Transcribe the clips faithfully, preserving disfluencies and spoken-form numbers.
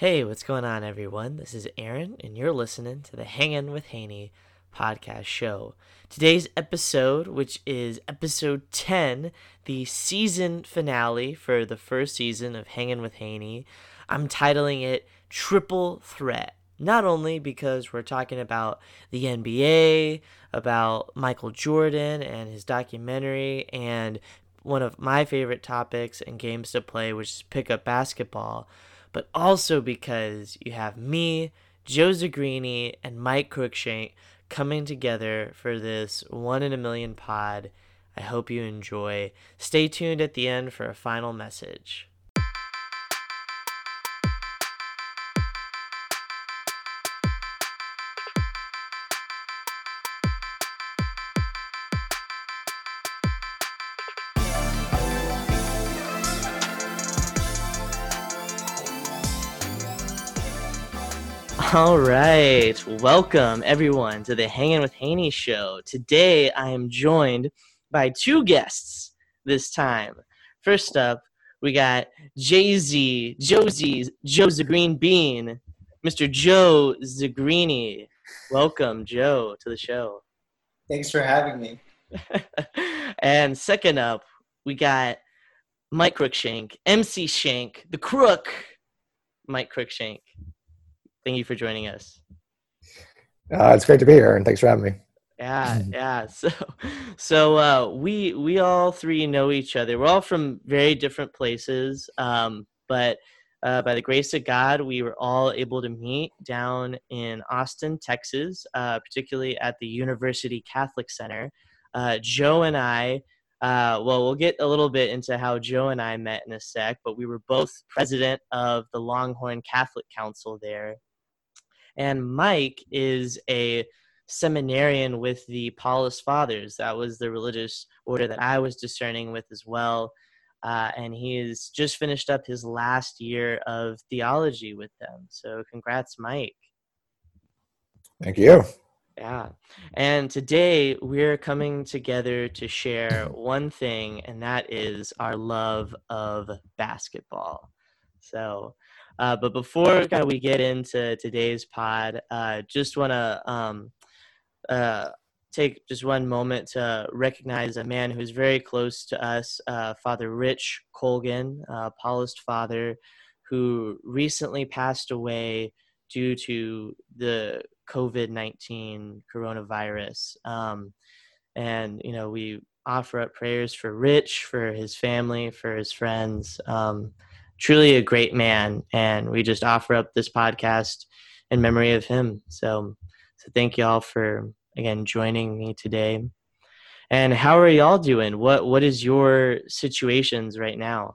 Hey, what's going on, everyone? This is Aaron, and you're listening to the Hangin' with Haney podcast show. Today's episode, which is episode ten, the season finale for the first season of Hangin' with Haney, I'm titling it Triple Threat. Not only because we're talking about the N B A, about Michael Jordan and his documentary, and one of my favorite topics and games to play, which is pickup basketball, but also because you have me, Joe Zaghrini, and Mike Cruickshank coming together for this one in a million pod. I hope you enjoy. Stay tuned at the end for a final message. All right, welcome everyone to the Hangin' with Haney show. Today I am joined by two guests this time. First up, we got Jay-Z, Josie's, Joe the Green Bean, Mister Joe Zaghrini. Welcome, Joe, to the show. Thanks for having me. And second up, we got Mike Cruickshank, M C Shank, the crook, Mike Cruickshank. Thank you for joining us. Uh, it's great to be here, and thanks for having me. Yeah, yeah. So, so uh, we we all three know each other. We're all from very different places, um, but uh, by the grace of God, we were all able to meet down in Austin, Texas, uh, particularly at the University Catholic Center. Uh, Joe and I. Uh, well, we'll get a little bit into how Joe and I met in a sec, but we were both president of the Longhorn Catholic Council there. And Mike is a seminarian with the Paulist Fathers. That was the religious order that I was discerning with as well. Uh, and he has just finished up his last year of theology with them. So congrats, Mike. Thank you. Yeah. And today we're coming together to share one thing, and that is our love of basketball. So, uh, but before kind of we get into today's pod, uh, just want to um, uh, take just one moment to recognize a man who's very close to us, uh, Father Rich Colgan, uh, Paulist Father, who recently passed away due to the covid nineteen coronavirus. Um, and, you know, we offer up prayers for Rich, for his family, for his friends. Um, truly a great man. And we just offer up this podcast in memory of him. So, so thank you all for, again, joining me today. And how are y'all doing? What, what is your situations right now?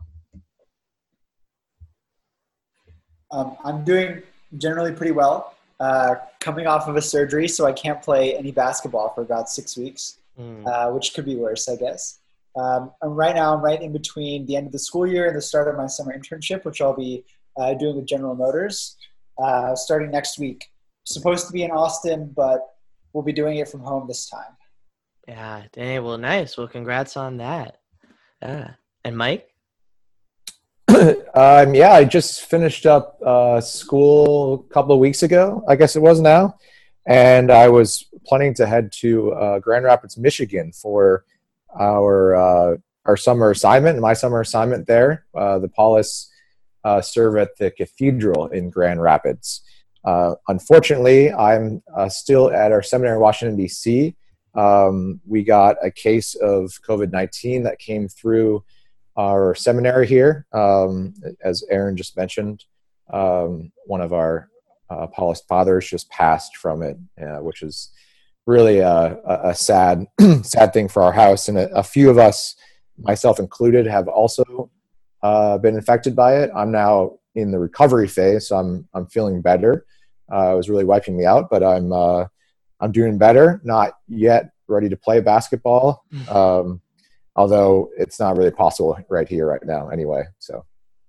Um, I'm doing generally pretty well. Uh, coming off of a surgery, so I can't play any basketball for about six weeks, mm. uh, which could be worse, I guess. Um, and right now, I'm right in between the end of the school year and the start of my summer internship, which I'll be uh, doing with General Motors uh, starting next week. Supposed to be in Austin, but we'll be doing it from home this time. Yeah, dang, well, nice. Well, congrats on that. Yeah. And Mike? Um, yeah, I just finished up uh, school a couple of weeks ago, I guess it was now, and I was planning to head to uh, Grand Rapids, Michigan for our uh, our summer assignment, my summer assignment there. Uh, the Paulists uh, serve at the cathedral in Grand Rapids. Uh, unfortunately, I'm uh, still at our seminary in Washington, D C Um, we got a case of covid nineteen that came through our seminary here, um, as Aaron just mentioned. Um, one of our uh, Paulist fathers just passed from it, uh, which is really a, a sad, sad thing for our house. And a, a few of us, myself included, have also uh, been infected by it. I'm now in the recovery phase, so I'm I'm feeling better. Uh, it was really wiping me out, but I'm uh, I'm doing better. Not yet ready to play basketball. Um, Although it's not really possible right here, right now, anyway. So,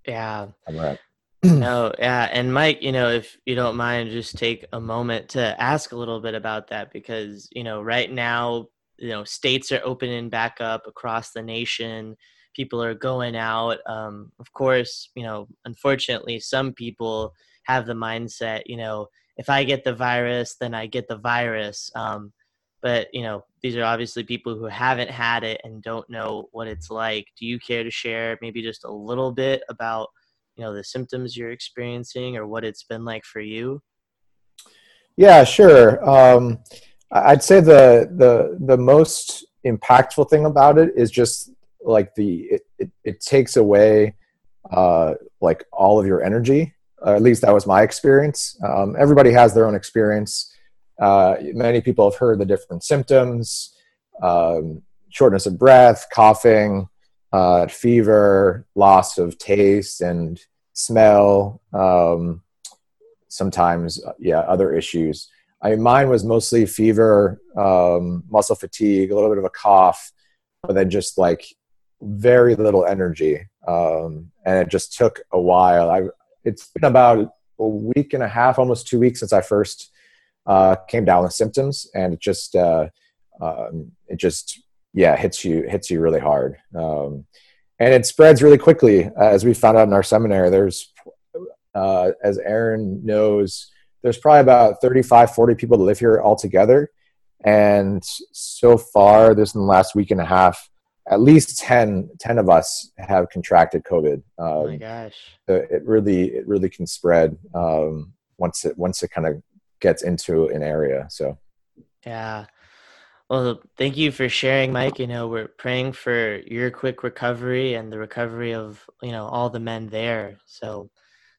yeah, I'm right. No, yeah, and Mike, you know, if you don't mind, just take a moment to ask a little bit about that, because you know, right now, you know, states are opening back up across the nation. People are going out. Um, of course, you know, unfortunately, some people have the mindset, you know, if I get the virus, then I get the virus. Um, but, you know, these are obviously people who haven't had it and don't know what it's like. Do you care to share maybe just a little bit about, you know, the symptoms you're experiencing or what it's been like for you? Yeah, sure. Um, I'd say the the the most impactful thing about it is just like the it it, it takes away uh, like all of your energy. Or at least that was my experience. Um, everybody has their own experience. Uh, many people have heard the different symptoms: um, shortness of breath, coughing, uh, fever, loss of taste and smell. Um, sometimes, yeah, other issues. I mean, mine was mostly fever, um, muscle fatigue, a little bit of a cough, but then just like very little energy. Um, and it just took a while. I, it's been about a week and a half, almost two weeks since I first uh, came down with symptoms. And it just, uh, um, it just, yeah, hits you, hits you really hard. Um, and it spreads really quickly. As we found out in our seminary, there's, uh, as Aaron knows, there's probably about thirty-five, forty people that live here altogether. And so far, this in the last week and a half, at least ten, ten of us have contracted COVID. Um, oh my gosh. So it really, it really can spread um, once it, once it kind of gets into an area. So. Yeah. Well, thank you for sharing, Mike. You know, we're praying for your quick recovery and the recovery of, you know, all the men there. So.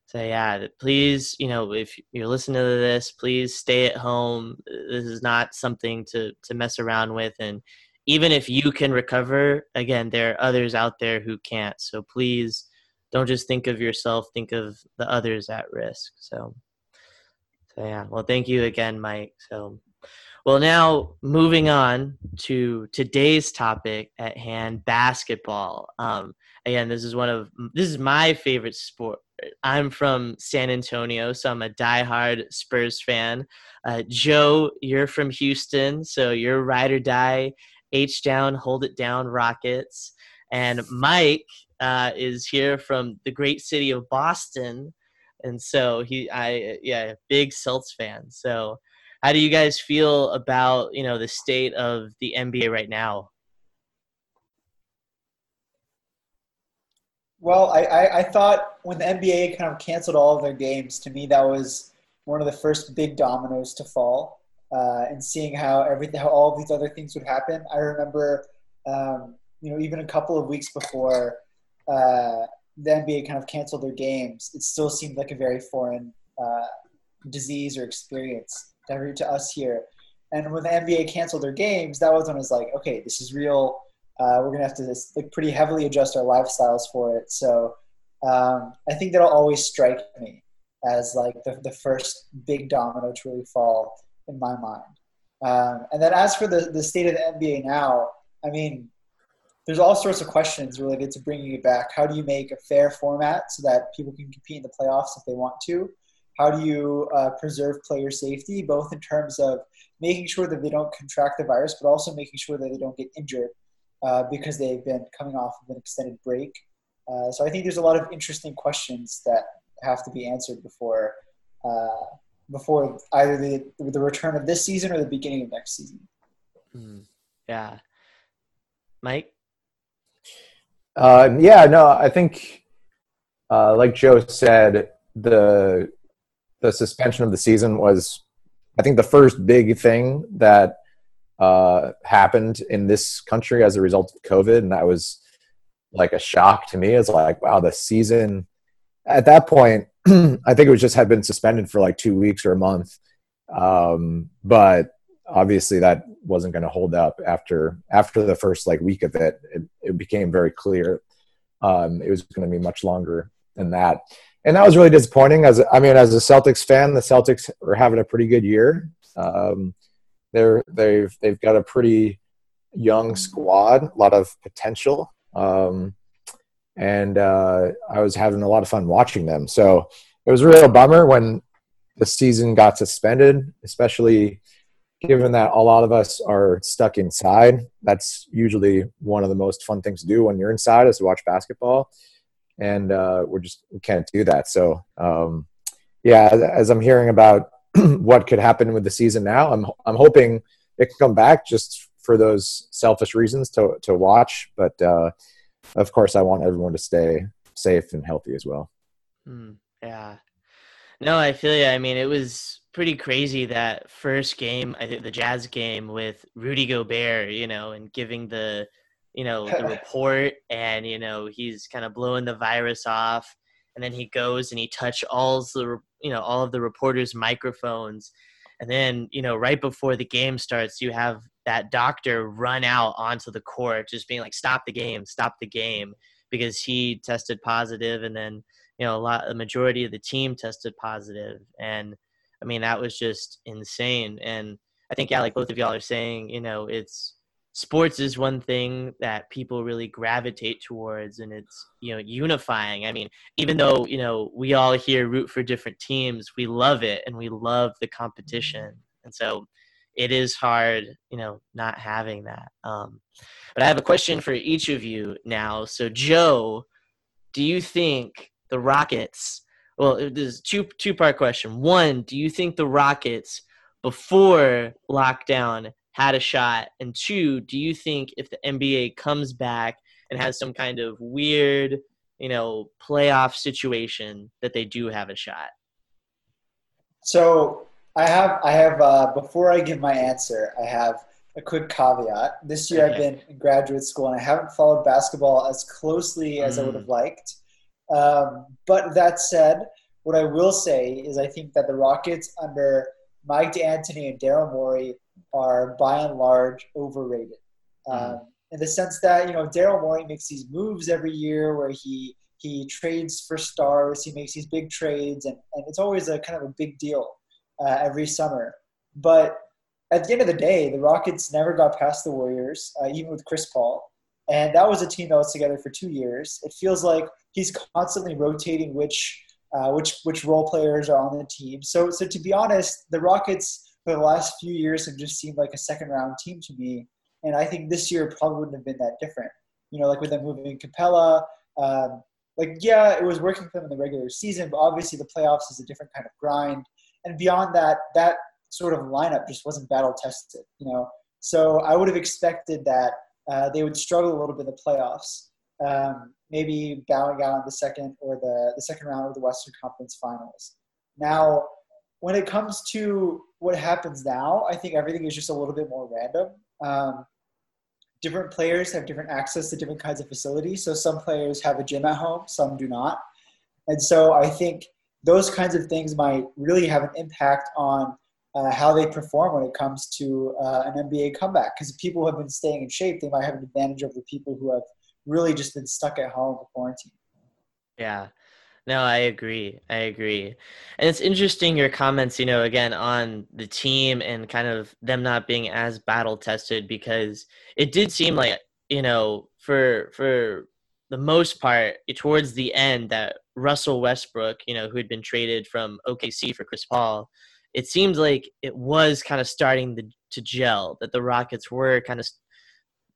So yeah, please, you know, if you're listening to this, please stay at home. This is not something to, to mess around with. And even if you can recover, again, there are others out there who can't. So please don't just think of yourself, think of the others at risk. So, so yeah, well, thank you again, Mike. So, well, now moving on to today's topic at hand, basketball. Um, again, this is one of, this is my favorite sport. I'm from San Antonio, so I'm a diehard Spurs fan. Uh, Joe, you're from Houston, so you're ride or die, H down, hold it down, Rockets. And Mike uh, is here from the great city of Boston, and so he, I, yeah, big Celtics fan. So, how do you guys feel about, you know, the state of the N B A right now? Well, I, I, I thought when the N B A kind of canceled all of their games, to me that was one of the first big dominoes to fall. Uh, and seeing how everything, how all of these other things would happen, I remember, um, you know, even a couple of weeks before uh, the N B A kind of canceled their games, it still seemed like a very foreign uh, disease or experience to, to us here. And when the N B A canceled their games, that was when I was like, okay, this is real. Uh, we're going to have to just, like, pretty heavily adjust our lifestyles for it. So um, I think that'll always strike me as like the, the first big domino to really fall in my mind. Um, and then as for the, the state of the N B A now, I mean, there's all sorts of questions related to bringing it back. How do you make a fair format so that people can compete in the playoffs if they want to? How do you uh, preserve player safety, both in terms of making sure that they don't contract the virus, but also making sure that they don't get injured? Uh, because they've been coming off of an extended break. Uh, so I think there's a lot of interesting questions that have to be answered before uh, before either the the return of this season or the beginning of next season. Mm, yeah. Mike? Uh, yeah, no, I think, uh, like Joe said, the the suspension of the season was, I think, the first big thing that uh happened in this country as a result of COVID, and that was like a shock to me. It's like, wow, the season at that point I think it was just had been suspended for like two weeks or a month, um but obviously that wasn't going to hold up after after the first like week of it. It, it became very clear um it was going to be much longer than that, and that was really disappointing. As I mean, as a Celtics fan, the Celtics were having a pretty good year. um They're, they've they've got a pretty young squad, a lot of potential, um, and uh, I was having a lot of fun watching them. So it was a real bummer when the season got suspended, especially given that a lot of us are stuck inside. That's usually one of the most fun things to do when you're inside, is to watch basketball, and uh, we're just we can't do that. So um, yeah, as I'm hearing about what could happen with the season now, I'm I'm hoping it can come back just for those selfish reasons to to watch. But uh, of course, I want everyone to stay safe and healthy as well. Mm, yeah. No, I feel you. I mean, it was pretty crazy that first game, I think the Jazz game with Rudy Gobert, you know, and giving the, you know, the report, and, you know, he's kind of blowing the virus off. And then he goes and he touched all the, you know, all of the reporters' microphones. And then, you know, right before the game starts, you have that doctor run out onto the court, just being like, stop the game, stop the game, because he tested positive. And then, you know, a lot, the majority of the team tested positive. And I mean, that was just insane. And I think, yeah, like both of y'all are saying, you know, it's, sports is one thing that people really gravitate towards, and it's, you know, unifying. I mean, even though, you know, we all here root for different teams, we love it and we love the competition. And so it is hard, you know, not having that. Um, but I have a question for each of you now. So Joe, do you think the Rockets, well, there's a two, two-part question. One, do you think the Rockets before lockdown had a shot? And two, do you think if the N B A comes back and has some kind of weird, you know, playoff situation, that they do have a shot? So I have, I have, uh, before I give my answer, I have a quick caveat. This year, okay, I've been in graduate school and I haven't followed basketball as closely as mm. I would have liked. Um, but that said, what I will say is I think that the Rockets under Mike D'Antoni and Daryl Morey are by and large overrated, um, mm. in the sense that, you know, Daryl Morey makes these moves every year where he he trades for stars, he makes these big trades, and, and it's always a kind of a big deal uh, every summer. But at the end of the day, the Rockets never got past the Warriors, uh, even with Chris Paul, and that was a team that was together for two years. It feels like he's constantly rotating which uh, which which role players are on the team. So so to be honest, the Rockets for the last few years have just seemed like a second round team to me. And I think this year probably wouldn't have been that different. You know, like with them moving Capella, um, like, yeah, it was working for them in the regular season, but obviously the playoffs is a different kind of grind. And beyond that, that sort of lineup just wasn't battle tested, you know? So I would have expected that uh, they would struggle a little bit in the playoffs, um, maybe bowing out in the second or the, the second round of the Western Conference Finals. Now, when it comes to what happens now, I think everything is just a little bit more random. Um, different players have different access to different kinds of facilities. So some players have a gym at home, some do not. And so I think those kinds of things might really have an impact on uh, how they perform when it comes to uh, an N B A comeback. Because if people have been staying in shape, they might have an advantage over people who have really just been stuck at home with quarantine. Yeah. No, I agree. I agree. And it's interesting, your comments, you know, again, on the team and kind of them not being as battle tested, because it did seem like, you know, for for the most part, towards the end, that Russell Westbrook, you know, who had been traded from O K C for Chris Paul, it seemed like it was kind of starting to, to gel, that the Rockets were kind of,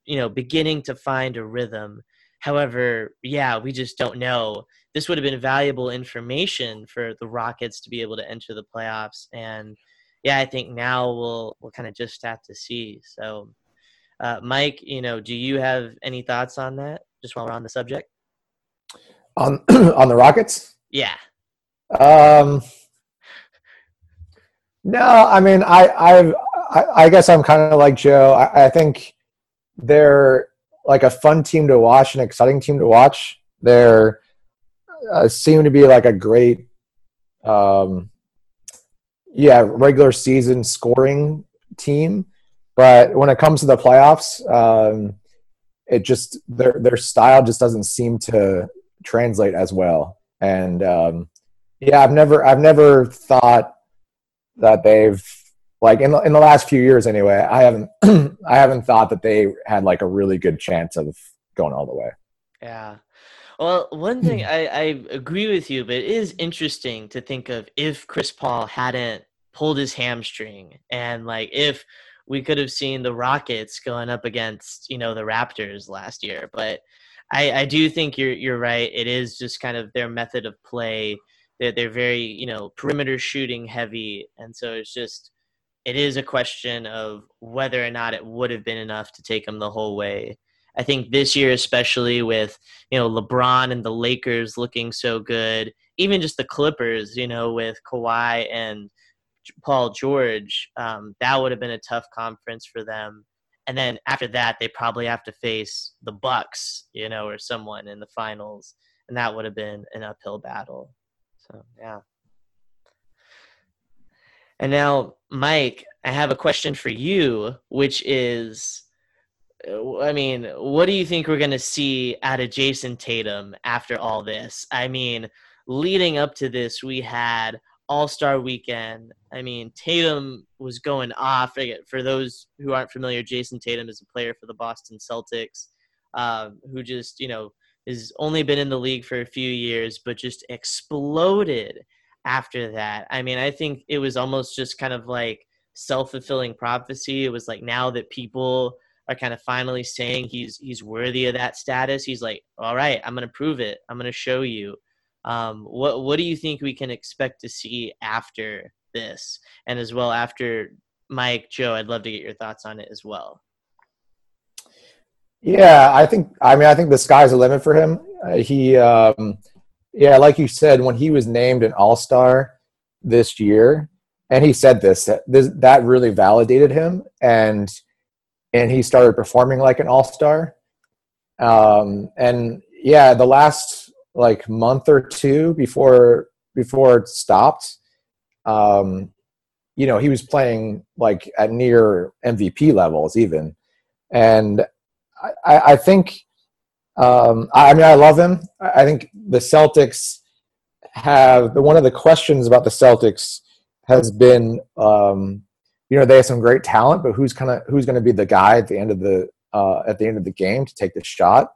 you know, beginning to find a rhythm. However, yeah, we just don't know. This would have been valuable information for the Rockets to be able to enter the playoffs. And yeah, I think now we'll we'll kind of just have to see. So, uh, Mike, you know, do you have any thoughts on that? Just while we're on the subject, on on the Rockets, yeah. Um, no, I mean, I I've, I I guess I'm kind of like Joe. I, I think they're like a fun team to watch, an exciting team to watch. They're uh, seem to be like a great, um, yeah, regular season scoring team. But when it comes to the playoffs, um, it just their their style just doesn't seem to translate as well. And um, yeah, I've never I've never thought that they've, like, in the, in the last few years anyway, I haven't I haven't thought that they had like a really good chance of going all the way. Yeah. Well, one thing I, I agree with you, but it is interesting to think of if Chris Paul hadn't pulled his hamstring, and like if we could have seen the Rockets going up against, you know, the Raptors last year. But I, I do think you're you're right. It is just kind of their method of play They're, they're very, you know, perimeter shooting heavy. And so it's just, it is a question of whether or not it would have been enough to take them the whole way. I think this year, especially with, you know, LeBron and the Lakers looking so good, even just the Clippers, you know, with Kawhi and Paul George, um, that would have been a tough conference for them. And then after that, they probably have to face the Bucks, you know, or someone in the finals. And that would have been an uphill battle. So, yeah. And now, Mike, I have a question for you, which is, I mean, what do you think we're going to see out of Jason Tatum after all this? I mean, leading up to this, we had All-Star Weekend. I mean, Tatum was going off. For those who aren't familiar, Jason Tatum is a player for the Boston Celtics, um, who just, you know, has only been in the league for a few years, but just exploded after that. I mean, I think it was almost just kind of like self-fulfilling prophecy. It was like, now that people are kind of finally saying he's he's worthy of that status, he's like, all right, I'm going to prove it. I'm going to show you. Um, what what do you think we can expect to see after this? And as well, after Mike, Joe, I'd love to get your thoughts on it as well. Yeah, I think, I mean, I think the sky's the limit for him. Uh, he, um, yeah, like you said, when he was named an all-star this year, and he said this, that, this, that really validated him, and and he started performing like an all-star. Um, and yeah, the last like month or two before before it stopped, um, you know, he was playing like at near M V P levels even, and I, I think, um, I mean, I love him. I think the Celtics have, one of the questions about the Celtics has been, um, you know, they have some great talent, but who's kind of who's going to be the guy at the end of the uh, at the end of the game to take the shot?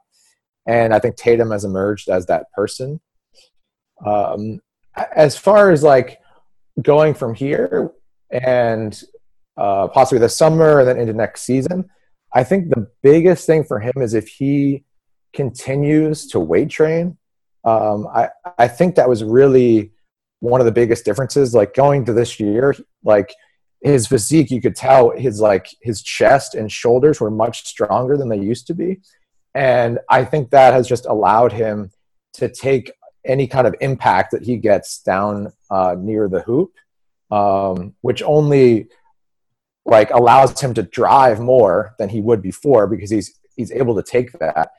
And I think Tatum has emerged as that person. Um, as far as like going from here and uh, possibly this summer and then into next season, I think the biggest thing for him is if he continues to weight train. Um, I, I think that was really one of the biggest differences. Like going to this year, like his physique, you could tell his like his chest and shoulders were much stronger than they used to be. And I think that has just allowed him to take any kind of impact that he gets down uh, near the hoop, um, which only – like allows him to drive more than he would before because he's he's able to take that,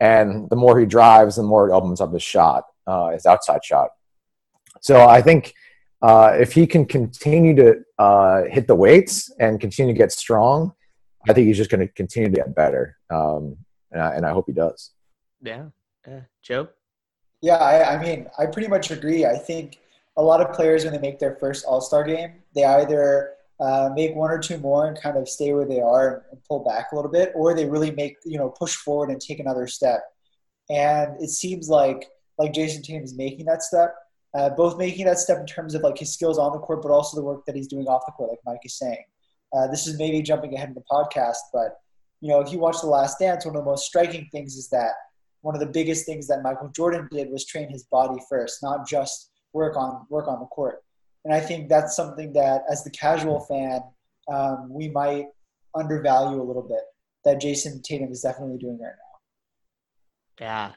and the more he drives, the more it opens up his shot, uh, his outside shot. So I think uh, if he can continue to uh, hit the weights and continue to get strong, I think he's just going to continue to get better, um, and, I, and I hope he does. Yeah, uh, Joe. Yeah, I, I mean, I pretty much agree. I think a lot of players when they make their first All-Star game, they either Uh, make one or two more and kind of stay where they are and pull back a little bit, or they really make, you know, push forward and take another step. And it seems like like Jason Tatum is making that step, uh, both making that step in terms of like his skills on the court, but also the work that he's doing off the court, like Mike is saying. Uh, this is maybe jumping ahead in the podcast, but you know, if you watch The Last Dance, one of the most striking things is that one of the biggest things that Michael Jordan did was train his body first, not just work on work on the court. And I think that's something that, as the casual fan, um, we might undervalue a little bit that Jason Tatum is definitely doing right now. Yeah.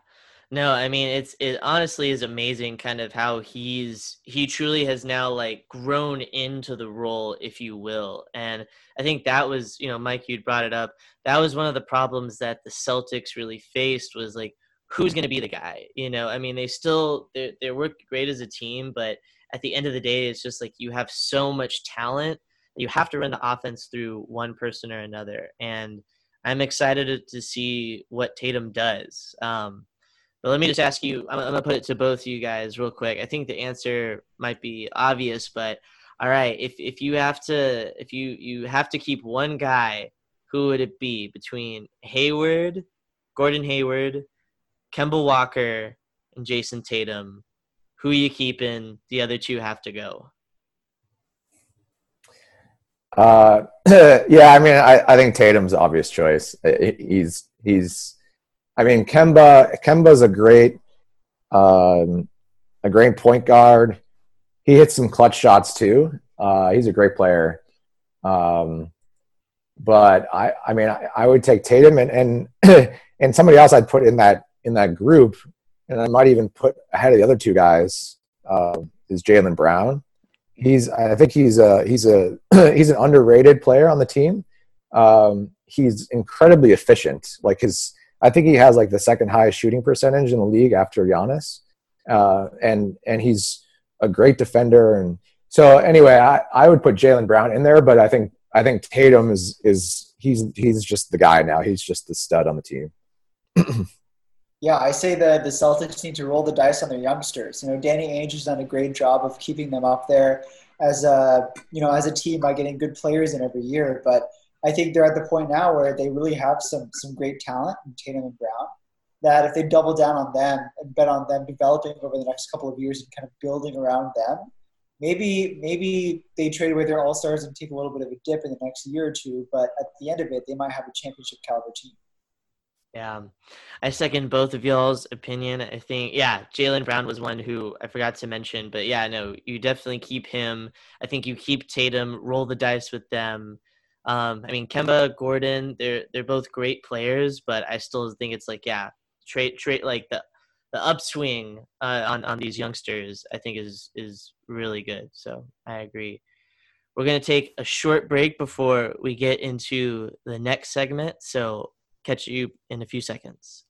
No, I mean, it's it honestly is amazing kind of how he's he truly has now like grown into the role, if you will. And I think that was, you know, Mike, you'd brought it up. That was one of the problems that the Celtics really faced was like, who's going to be the guy? You know, I mean, they still they they work great as a team, but at the end of the day, it's just like you have so much talent. You have to run the offense through one person or another. And I'm excited to see what Tatum does. Um, but let me just ask you, I'm, I'm going to put it to both you guys real quick. I think the answer might be obvious, but all right, if if you have to, if you, you have to keep one guy, who would it be between Hayward, Gordon Hayward, Kemba Walker, and Jason Tatum? Who you keeping? The other two have to go. Uh, yeah, I mean, I, I think Tatum's an obvious choice. He's he's, I mean, Kemba Kemba's a great um, a a great point guard. He hits some clutch shots too. Uh, he's a great player. Um, but I, I mean, I, I would take Tatum and, and, and somebody else I'd put in that, in that group. And I might even put ahead of the other two guys, uh, is Jaylen Brown. He's, I think he's a, he's a, he's an underrated player on the team. Um, he's incredibly efficient. Like his, I think he has like the second highest shooting percentage in the league after Giannis. Uh, and, and he's a great defender. And so anyway, I, I would put Jaylen Brown in there, but I think, I think Tatum is, is he's, he's just the guy now. He's just the stud on the team. Yeah. I say that the Celtics need to roll the dice on their youngsters. You know, Danny Ainge has done a great job of keeping them up there as a, you know, as a team by getting good players in every year, but I think they're at the point now where they really have some some great talent in Tatum and Brown that if they double down on them and bet on them developing over the next couple of years and kind of building around them, maybe maybe they trade away their all-stars and take a little bit of a dip in the next year or two, but at the end of it, they might have a championship caliber team. Yeah. I second both of y'all's opinion. I think, yeah, Jaylen Brown was one who I forgot to mention, but yeah, no, you definitely keep him. I think you keep Tatum, roll the dice with them. Um, I mean, Kemba, Gordon, they're they're both great players, but I still think it's like, yeah, trade trade like the the upswing uh, on on these youngsters, I think is is really good. So I agree. We're gonna take a short break before we get into the next segment. So catch you in a few seconds.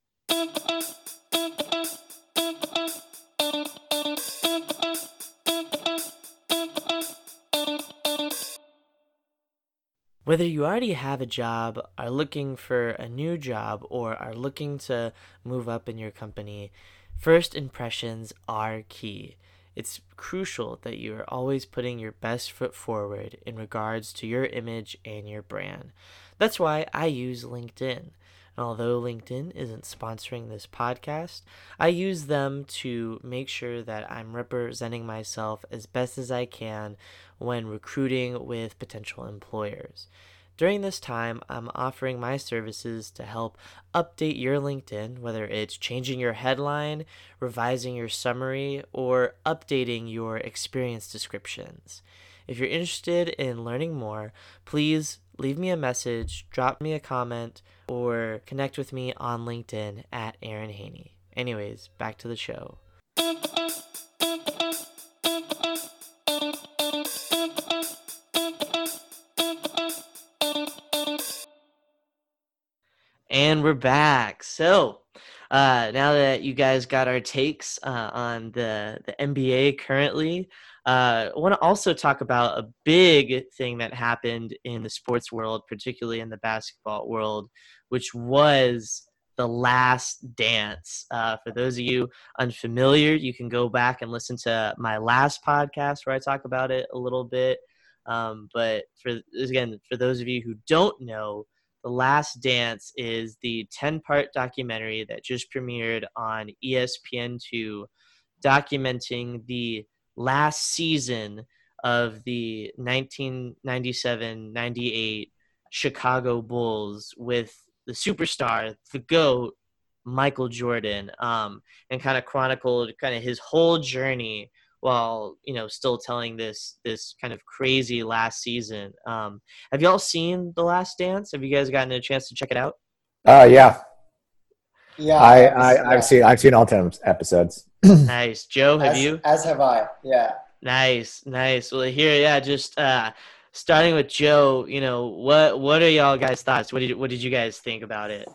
Whether you already have a job, are looking for a new job, or are looking to move up in your company, first impressions are key. It's crucial that you are always putting your best foot forward in regards to your image and your brand. That's why I use LinkedIn. Although LinkedIn isn't sponsoring this podcast, I use them to make sure that I'm representing myself as best as I can when recruiting with potential employers. During this time, I'm offering my services to help update your LinkedIn, whether it's changing your headline, revising your summary, or updating your experience descriptions. If you're interested in learning more, please leave me a message, drop me a comment, or connect with me on LinkedIn at Aaron Haney. Anyways, back to the show. And we're back. So uh, now that you guys got our takes uh, on the, the N B A currently, Uh, I want to also talk about a big thing that happened in the sports world, particularly in the basketball world, which was The Last Dance. Uh, for those of you unfamiliar, you can go back and listen to my last podcast where I talk about it a little bit. Um, but for again, for those of you who don't know, The Last Dance is the ten-part documentary that just premiered on E S P N two, documenting the last season of the nineteen ninety-seven ninety-eight Chicago Bulls with the superstar, the GOAT, Michael Jordan, um, and kind of chronicled kind of his whole journey while, you know, still telling this this kind of crazy last season. Um, have y'all seen The Last Dance? Have you guys gotten a chance to check it out? Uh, yeah. Yeah, I, I I've seen I've seen all ten episodes. Nice, Joe. Have as, you? As have I. Yeah. Nice, nice. Well, here, yeah, just uh, starting with Joe. You know, what what are y'all guys' thoughts? What did what did you guys think about it?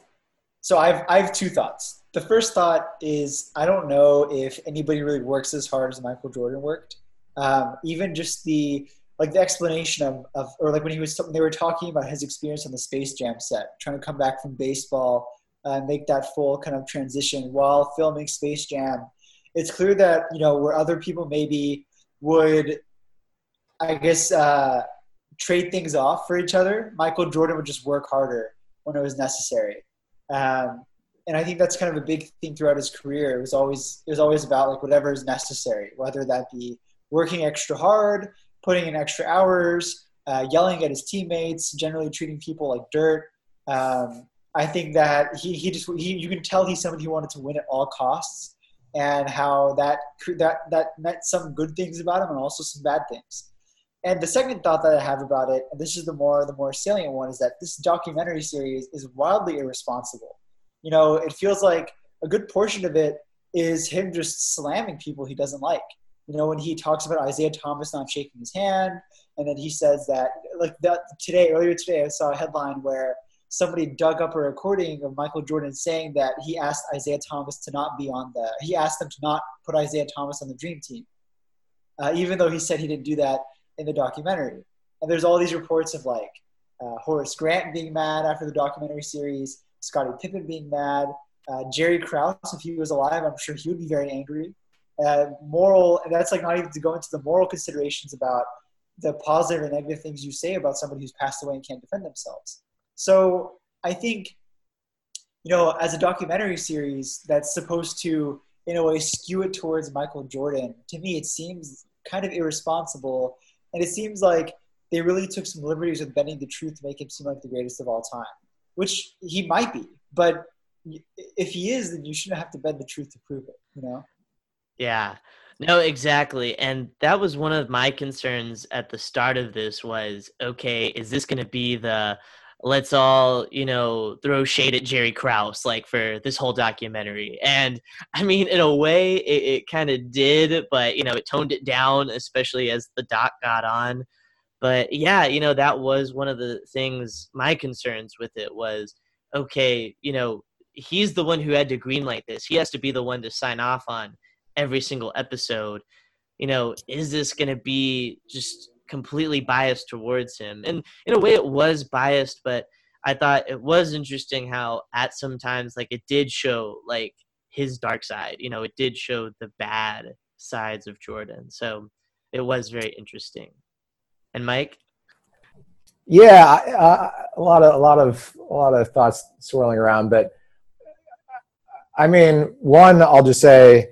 So I've I've two thoughts. The first thought is I don't know if anybody really works as hard as Michael Jordan worked. Um, even just the like the explanation of, of or like when he was they were talking about his experience on the Space Jam set, trying to come back from baseball. Uh, make that full kind of transition while filming Space Jam. It's clear that, you know, where other people maybe would, I guess, uh, trade things off for each other, Michael Jordan would just work harder when it was necessary. Um, and I think that's kind of a big thing throughout his career. It was always, it was always about like whatever is necessary, whether that be working extra hard, putting in extra hours, uh, yelling at his teammates, generally treating people like dirt. Um, I think that he, he just, he, you can tell he's somebody who wanted to win at all costs. and how that that that meant some good things about him and also some bad things. And the second thought that I have about it, and this is the more the more salient one, is that this documentary series is wildly irresponsible. You know, it feels like a good portion of it is him just slamming people he doesn't like. You know, when he talks about Isaiah Thomas not shaking his hand, and then he says that, like that today, earlier today, I saw a headline where somebody dug up a recording of Michael Jordan saying that he asked Isaiah Thomas to not be on the, he asked them to not put Isaiah Thomas on the Dream Team, uh, even though he said he didn't do that in the documentary. And there's all these reports of like uh, Horace Grant being mad after the documentary series, Scottie Pippen being mad, uh, Jerry Krause, if he was alive, I'm sure he would be very angry. Uh, moral, and that's like not even to go into the moral considerations about the positive and negative things you say about somebody who's passed away and can't defend themselves. So I think, you know, as a documentary series that's supposed to, in a way, skew it towards Michael Jordan, to me it seems kind of irresponsible. And it seems like they really took some liberties with bending the truth to make him seem like the greatest of all time, which he might be. But if he is, then you shouldn't have to bend the truth to prove it, you know? Yeah, no, exactly. And that was one of my concerns at the start of this was, okay, is this going to be the... let's all, you know, throw shade at Jerry Krause, like, for this whole documentary. And, I mean, in a way, it, it kind of did, but, you know, it toned it down, especially as the doc got on. But, yeah, you know, that was one of the things, my concerns with it was, okay, you know, he's the one who had to greenlight this. He has to be the one to sign off on every single episode. You know, is this going to be just completely biased towards him? And in a way it was biased, but I thought it was interesting how at some times, like, it did show like his dark side, you know, it did show the bad sides of Jordan. So it was very interesting. And Mike? Yeah, uh, a lot of, a lot of, a lot of thoughts swirling around, but I mean, one, I'll just say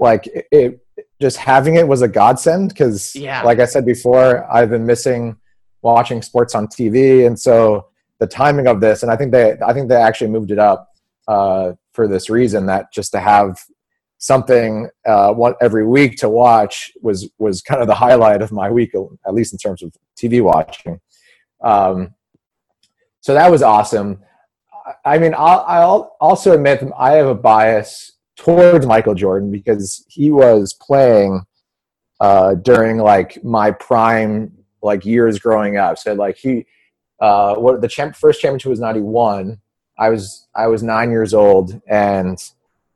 like it, it just having it was a godsend because, yeah. like I said before, I've been missing watching sports on T V, and so the timing of this, and I think they, I think they actually moved it up uh, for this reason, that just to have something uh, one, every week to watch was was kind of the highlight of my week, at least in terms of T V watching. Um, so that was awesome. I mean, I'll, I'll also admit I have a bias towards Michael Jordan because he was playing uh, during like my prime like years growing up. So like he, uh, what the champ, first championship was ninety-one. I was I was nine years old, and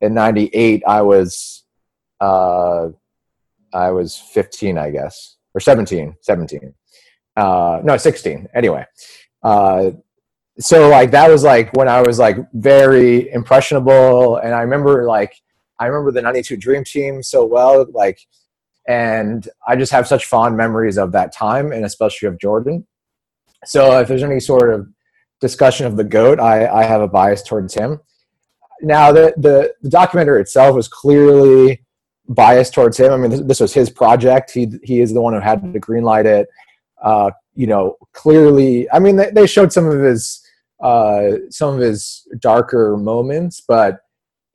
in ninety-eight I was uh, I was fifteen, I guess, or seventeen, seventeen. Uh, no, sixteen. Anyway, uh, so like that was like when I was like very impressionable, and I remember like I remember the ninety-two Dream Team so well, like, and I just have such fond memories of that time, and especially of Jordan. So if there's any sort of discussion of the GOAT, I, I have a bias towards him. Now the, the the documentary itself was clearly biased towards him. I mean, this, this was his project. He he is the one who had to greenlight it. Uh, you know, clearly, I mean, they, they showed some of his. Uh, some of his darker moments, but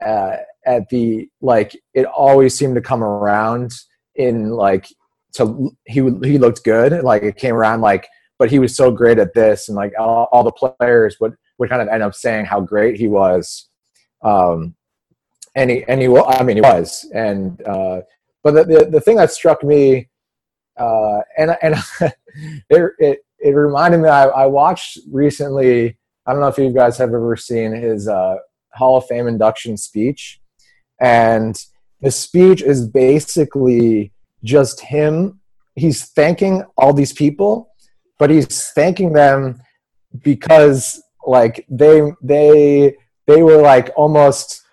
uh, at the like, it always seemed to come around in like to he would, he looked good, like it came around like, but he was so great at this, and like all, all the players would, would kind of end up saying how great he was, um, and he and he I mean he was, and uh, but the, the the thing that struck me, uh, and and it, it it reminded me I, I watched recently. I don't know if you guys have ever seen his uh, Hall of Fame induction speech. And the speech is basically just him. He's thanking all these people, but he's thanking them because like they they they were like almost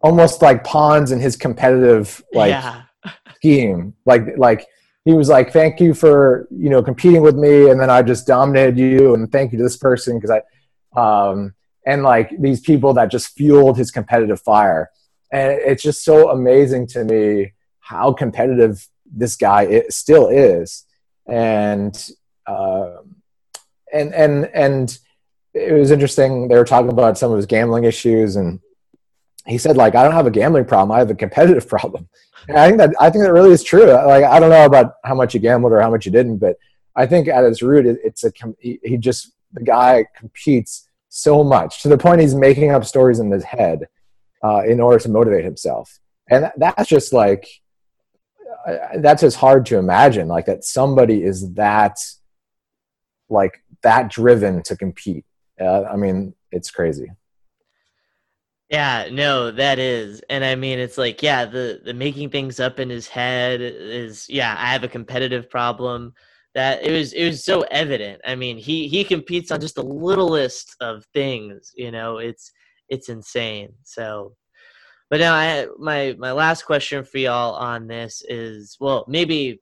almost like pawns in his competitive like yeah. scheme. Like like he was like, thank you for, you know, competing with me, and then I just dominated you, and thank you to this person because I Um, and like these people that just fueled his competitive fire. And it's just so amazing to me how competitive this guy is, still is. And, uh, and, and, and it was interesting. They were talking about some of his gambling issues, and he said, like, I don't have a gambling problem. I have a competitive problem. And I think that, I think that really is true. Like, I don't know about how much you gambled or how much you didn't, but I think at its root, it, it's a, he, he just, the guy competes so much to the point he's making up stories in his head uh, in order to motivate himself. And that's just like, uh, that's just hard to imagine. Like, that somebody is that, like, that driven to compete. Uh, I mean, it's crazy. Yeah, no, that is. And I mean, it's like, yeah, the, the making things up in his head is, yeah, I have a competitive problem. That it was, it was so evident. I mean, he, he competes on just the littlest of things, you know, it's, it's insane. So, but now I, my, my last question for y'all on this is, well, maybe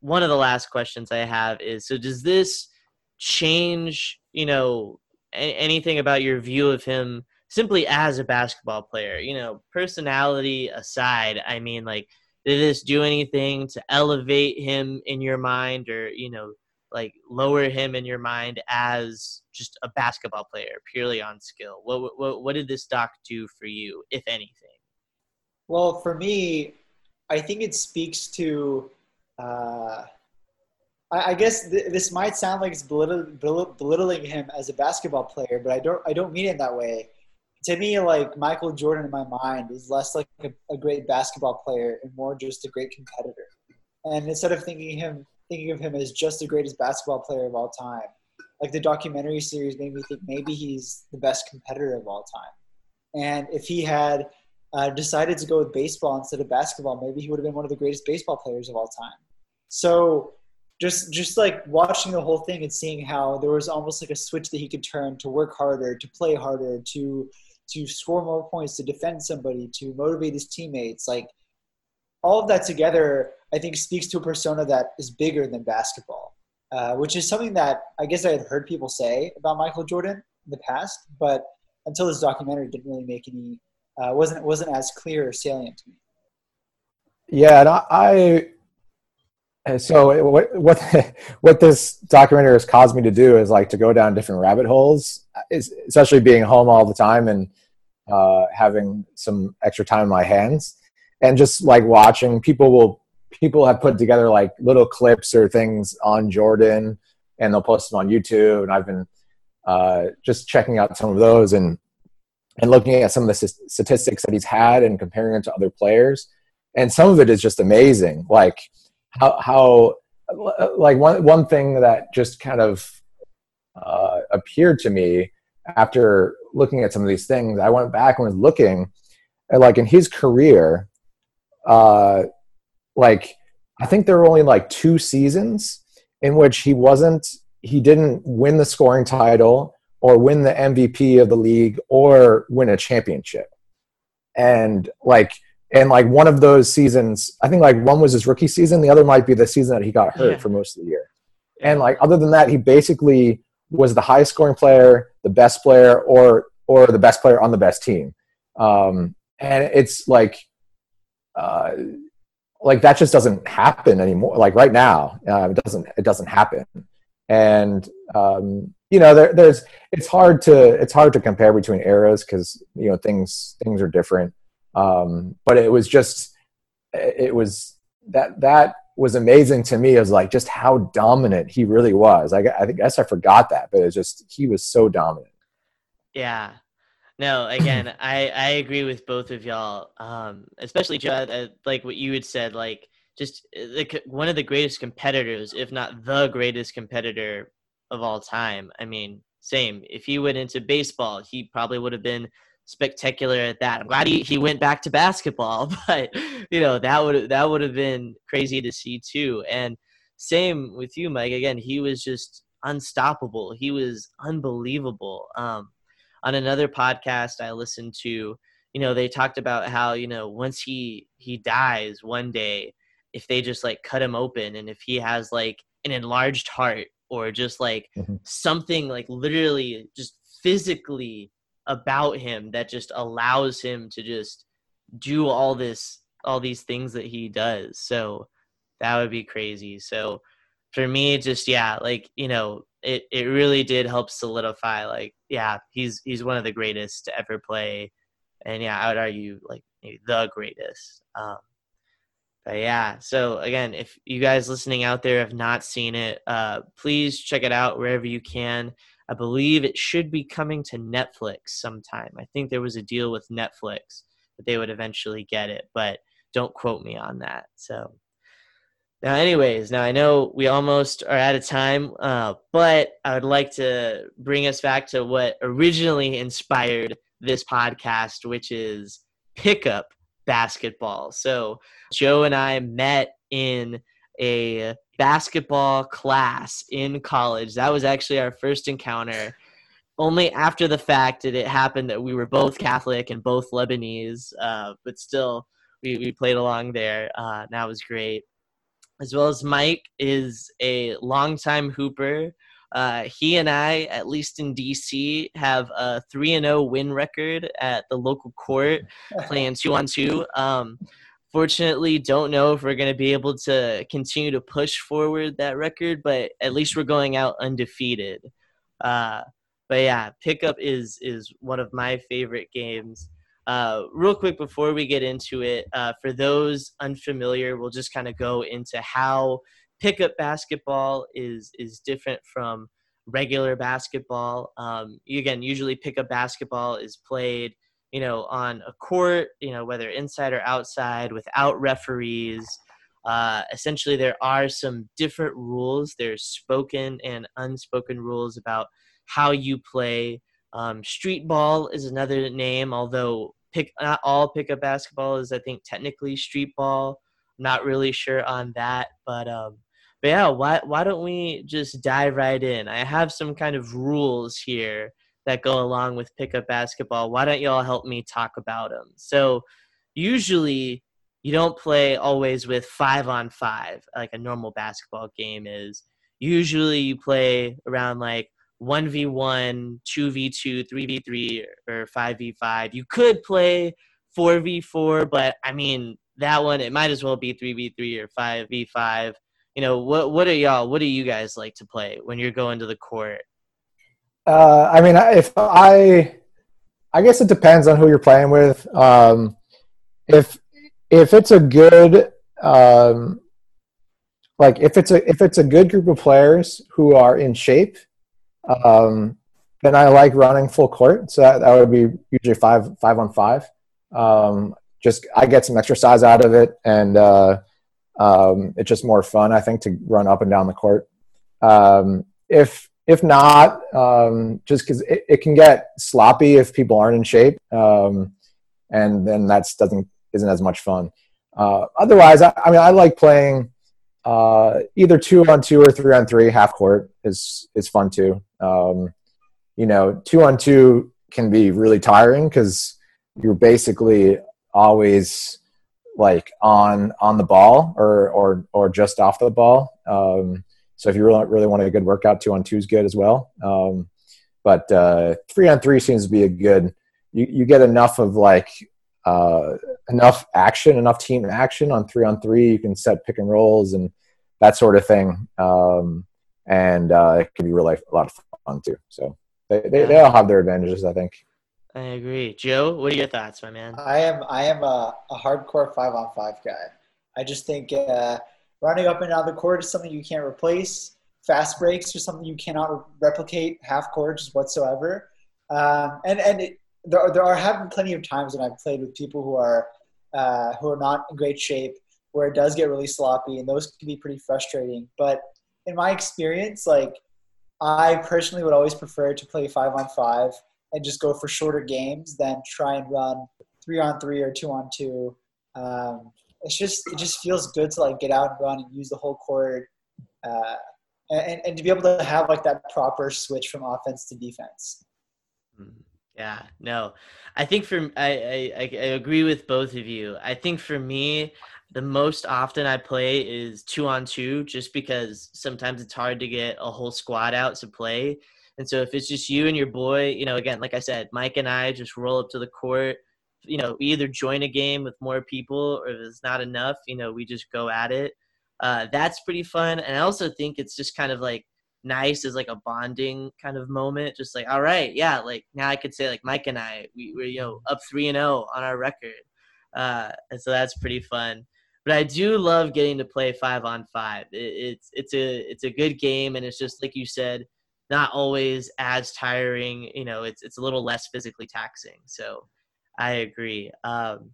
one of the last questions I have is, so does this change, you know, a- anything about your view of him simply as a basketball player, you know, personality aside? I mean, like, did this do anything to elevate him in your mind, or, you know, like, lower him in your mind as just a basketball player purely on skill? What what what did this doc do for you, if anything? Well, for me, I think it speaks to, uh, I, I guess th- this might sound like it's belitt- belitt- belittling him as a basketball player, but I don't I don't mean it that way. To me, like, Michael Jordan in my mind is less like a, a great basketball player and more just a great competitor. And instead of thinking him, thinking of him as just the greatest basketball player of all time, like, the documentary series made me think maybe he's the best competitor of all time. And if he had uh, decided to go with baseball instead of basketball, maybe he would have been one of the greatest baseball players of all time. So just just like watching the whole thing and seeing how there was almost like a switch that he could turn to work harder, to play harder, to – to score more points, to defend somebody, to motivate his teammates. Like, all of that together, I think, speaks to a persona that is bigger than basketball, uh, which is something that I guess I had heard people say about Michael Jordan in the past, but until this documentary didn't really make any, uh, wasn't wasn't as clear or salient to me. Yeah, and I, I so what what what this documentary has caused me to do is, like, to go down different rabbit holes, is especially being home all the time and uh, having some extra time on my hands, and just, like, watching people will people have put together, like, little clips or things on Jordan, and they'll post them on YouTube. And I've been uh, just checking out some of those and and looking at some of the statistics that he's had and comparing it to other players. And some of it is just amazing, like how how like one one thing that just kind of uh, appeared to me after looking at some of these things. I went back and was looking at, like, in his career, uh, like, I think there were only, like, two seasons in which he wasn't, he didn't win the scoring title or win the M V P of the league or win a championship. And like, and like one of those seasons, I think, like, one was his rookie season. The other might be the season that he got hurt yeah. for most of the year. And, like, other than that, he basically was the highest scoring player, the best player, or or the best player on the best team. Um, and it's like, uh, like that just doesn't happen anymore. Like, right now, uh, it doesn't it doesn't happen. And um, you know, there, there's it's hard to it's hard to compare between eras, because, you know, things things are different. Um, but it was just it was that that. was amazing to me. It was like just how dominant he really was. I, I guess I forgot that, but it's just, he was so dominant. Yeah. No, again, I, I agree with both of y'all, um, especially Judd, uh, like what you had said, like just the, one of the greatest competitors, if not the greatest competitor of all time. I mean, same. If he went into baseball, he probably would have been spectacular at that. I'm glad he, he went back to basketball, but, you know, that would that would have been crazy to see too. And same with you, Mike. Again, he was just unstoppable. He was unbelievable. Um, on another podcast I listened to, you know, they talked about how, you know, once he he dies one day, if they just, like, cut him open, and if he has, like, an enlarged heart or just, like, mm-hmm. something, like, literally just physically about him that just allows him to just do all this, all these things that he does. So that would be crazy. So for me, just, yeah, like, you know, it, it really did help solidify, like, yeah, he's, he's one of the greatest to ever play And yeah, I would argue like maybe the greatest. Um, but yeah, so again, if you guys listening out there have not seen it, uh, please check it out wherever you can. I believe it should be coming to Netflix sometime. I think there was a deal with Netflix that they would eventually get it, but don't quote me on that. So now, anyways, now I know we almost are out of time, uh, but I would like to bring us back to what originally inspired this podcast, which is pickup basketball. So Joe and I met in a basketball class in college. That was actually our first encounter. Only after the fact did it happen that we were both Catholic and both Lebanese, uh, but still we, we played along there. Uh, and that was great. As well as Mike is a longtime hooper. Uh, he and I, at least in D C, have a three and oh win record at the local court, playing two on two. Um, fortunately, don't know if we're going to be able to continue to push forward that record, but at least we're going out undefeated. Uh, but yeah, pickup is is one of my favorite games. Uh, real quick before we get into it, uh, for those unfamiliar, we'll just kind of go into how pickup basketball is is different from regular basketball. Um, again, usually pickup basketball is played, you know, on a court, you know, whether inside or outside, without referees. Uh, essentially, there are some different rules. There's spoken and unspoken rules about how you play. Um, street ball is another name, although pick not all pickup basketball is, I think, technically street ball. Not really sure on that, but um, But yeah, why why don't we just dive right in? I have some kind of rules here that go along with pickup basketball. Why don't y'all help me talk about them? So usually you don't play always with five on five like a normal basketball game is. Usually you play around like one v one, two v two, three v three, or five v five. You could play four v four, but I mean that one it might as well be three v three or five v five. You know, what what are y'all, what do you guys like to play when you're going to the court? Uh, I mean, if I, I guess it depends on who you're playing with. Um, if, if it's a good, um, like if it's a, if it's a good group of players who are in shape, um, then I like running full court. So that, that would be usually five, five on five. Um, just, I get some exercise out of it and, uh, Um, it's just more fun, I think, to run up and down the court. Um, if if not, um, just because it, it can get sloppy if people aren't in shape, um, and then that's doesn't isn't as much fun. Uh, otherwise, I, I mean, I like playing uh, either two on two or three on three. Half court is is fun too. Um, you know, two on two can be really tiring because you're basically always like on, on the ball or, or, or just off the ball. Um, so if you really, really want a good workout, two on two is good as well. Um, but, uh, three on three seems to be a good, you, you get enough of like, uh, enough action, enough team action on three on three. You can set pick and rolls and that sort of thing. Um, and, uh, it can be really a lot of fun too. So they, they, they all have their advantages, I think. I agree. Joe, what are your thoughts, my man? I am I am a, a hardcore five-on-five guy. I just think uh, running up and down the court is something you can't replace. Fast breaks are something you cannot replicate, half court just whatsoever. Um, and and it, there, there are have been plenty of times when I've played with people who are uh, who are not in great shape, where it does get really sloppy, and those can be pretty frustrating. But in my experience, like I personally would always prefer to play five-on-five and just go for shorter games than try and run three on three or two on two. Um, it's just, it just feels good to like get out and run and use the whole court uh, and, and to be able to have like that proper switch from offense to defense. Yeah, no, I think for, I, I, I agree with both of you. I think for me, the most often I play is two on two, just because sometimes it's hard to get a whole squad out to play. And so if it's just you and your boy, you know, again, like I said, Mike and I just roll up to the court, you know, we either join a game with more people or if it's not enough, you know, we just go at it. Uh, that's pretty fun. And I also think it's just kind of like nice as like a bonding kind of moment. Just like, all right, yeah, like now I could say like Mike and I, we were, you know, up three and oh on our record. Uh, and so that's pretty fun. But I do love getting to play five on five. It, it's it's a it's a good game, and it's just like you said, not always as tiring. You know, it's it's a little less physically taxing. So I agree. Um,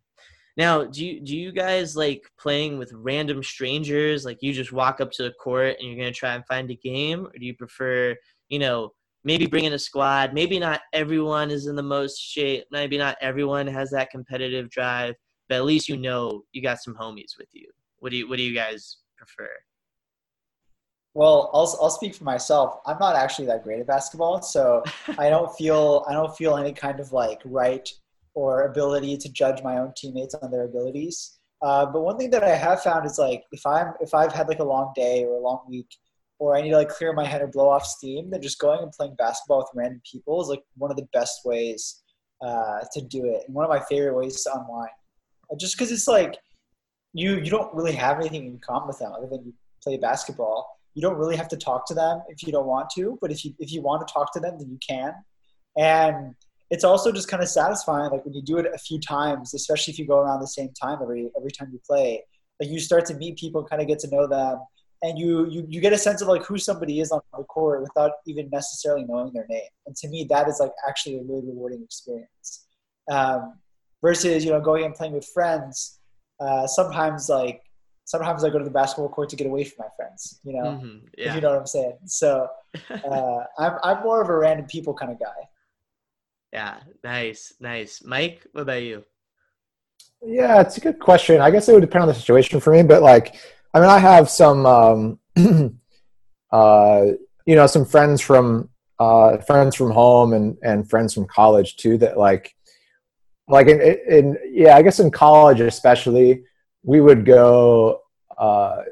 now, do you do you guys like playing with random strangers? Like you just walk up to the court and you're gonna try and find a game, or do you prefer, you know, maybe bring in a squad? Maybe not everyone is in the most shape. Maybe not everyone has that competitive drive. But at least you know you got some homies with you. What do you What do you guys prefer? Well, I'll I'll speak for myself. I'm not actually that great at basketball, so I don't feel I don't feel any kind of like right or ability to judge my own teammates on their abilities. Uh, but one thing that I have found is like if I'm if I've had like a long day or a long week, or I need to like clear my head or blow off steam, then just going and playing basketball with random people is like one of the best ways uh, to do it, and one of my favorite ways online. Just because it's like you you don't really have anything in common with them other than you play basketball. You don't really have to talk to them if you don't want to, but if you if you want to talk to them, then you can. And it's also just kind of satisfying, like when you do it a few times, especially if you go around the same time every every time you play, like you start to meet people and kind of get to know them, and you you you get a sense of like who somebody is on the court without even necessarily knowing their name. And to me, that is like actually a really rewarding experience. Um, Versus, you know, going and playing with friends, uh, sometimes, like, sometimes I go to the basketball court to get away from my friends, you know, mm-hmm, yeah. If you know what I'm saying. So uh, I'm I'm more of a random people kind of guy. Yeah, nice, nice. Mike, what about you? Yeah, it's a good question. I guess it would depend on the situation for me, but, like, I mean, I have some, um, uh, you know, some friends from uh, friends from home and, and friends from college, too, that, like, Like in, in yeah, I guess in college especially, we would go uh,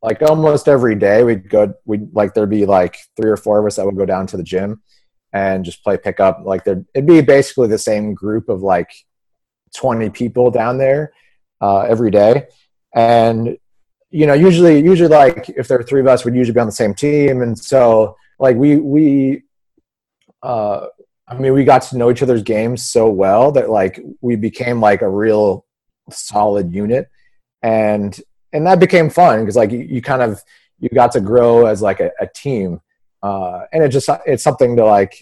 like almost every day. We'd go, we'd like there'd be like three or four of us that would go down to the gym and just play pickup. Like there, it'd be basically the same group of like twenty people down there uh, every day. And you know, usually, usually like if there were three of us, we'd usually be on the same team. And so like we we. Uh, I mean, we got to know each other's games so well that like we became like a real solid unit, and and that became fun because like you, you kind of you got to grow as like a, a team, uh, and it just it's something to like